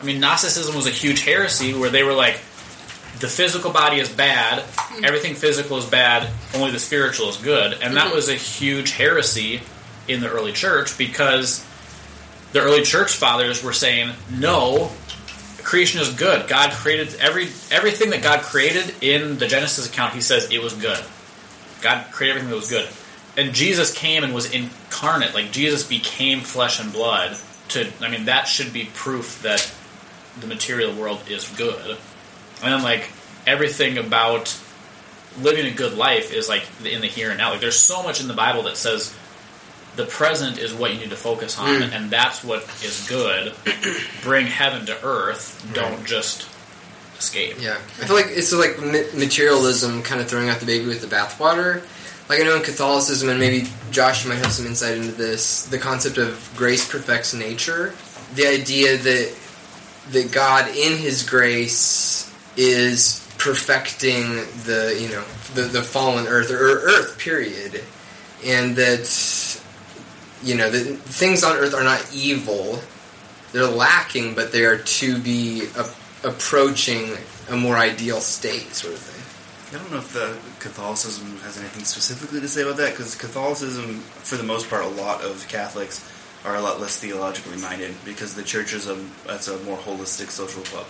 I mean, Gnosticism was a huge heresy where they were like, the physical body is bad, everything physical is bad, only the spiritual is good. And that was a huge heresy in the early church because the early church fathers were saying, no, creation is good. God created everything that God created in the Genesis account, he says it was good. God created everything that was good. And Jesus came and was incarnate. Like, Jesus became flesh and blood. That should be proof that the material world is good. And then, like, everything about living a good life is, like, in the here and now. Like, there's so much in the Bible that says the present is what you need to focus on, and that's what is good. Bring heaven to earth. Don't just escape. Yeah. I feel like it's, like, materialism kind of throwing out the baby with the bathwater. Like, I know in Catholicism, and maybe Josh, you might have some insight into this, the concept of grace perfects nature. The idea that God, in his grace, is perfecting the fallen earth, or earth, period. And that, that things on earth are not evil. They're lacking, but they are to be approaching a more ideal state, sort of thing. I don't know if Catholicism has anything specifically to say about that, because Catholicism, for the most part, a lot of Catholics are a lot less theologically minded, because the church is a more holistic social club.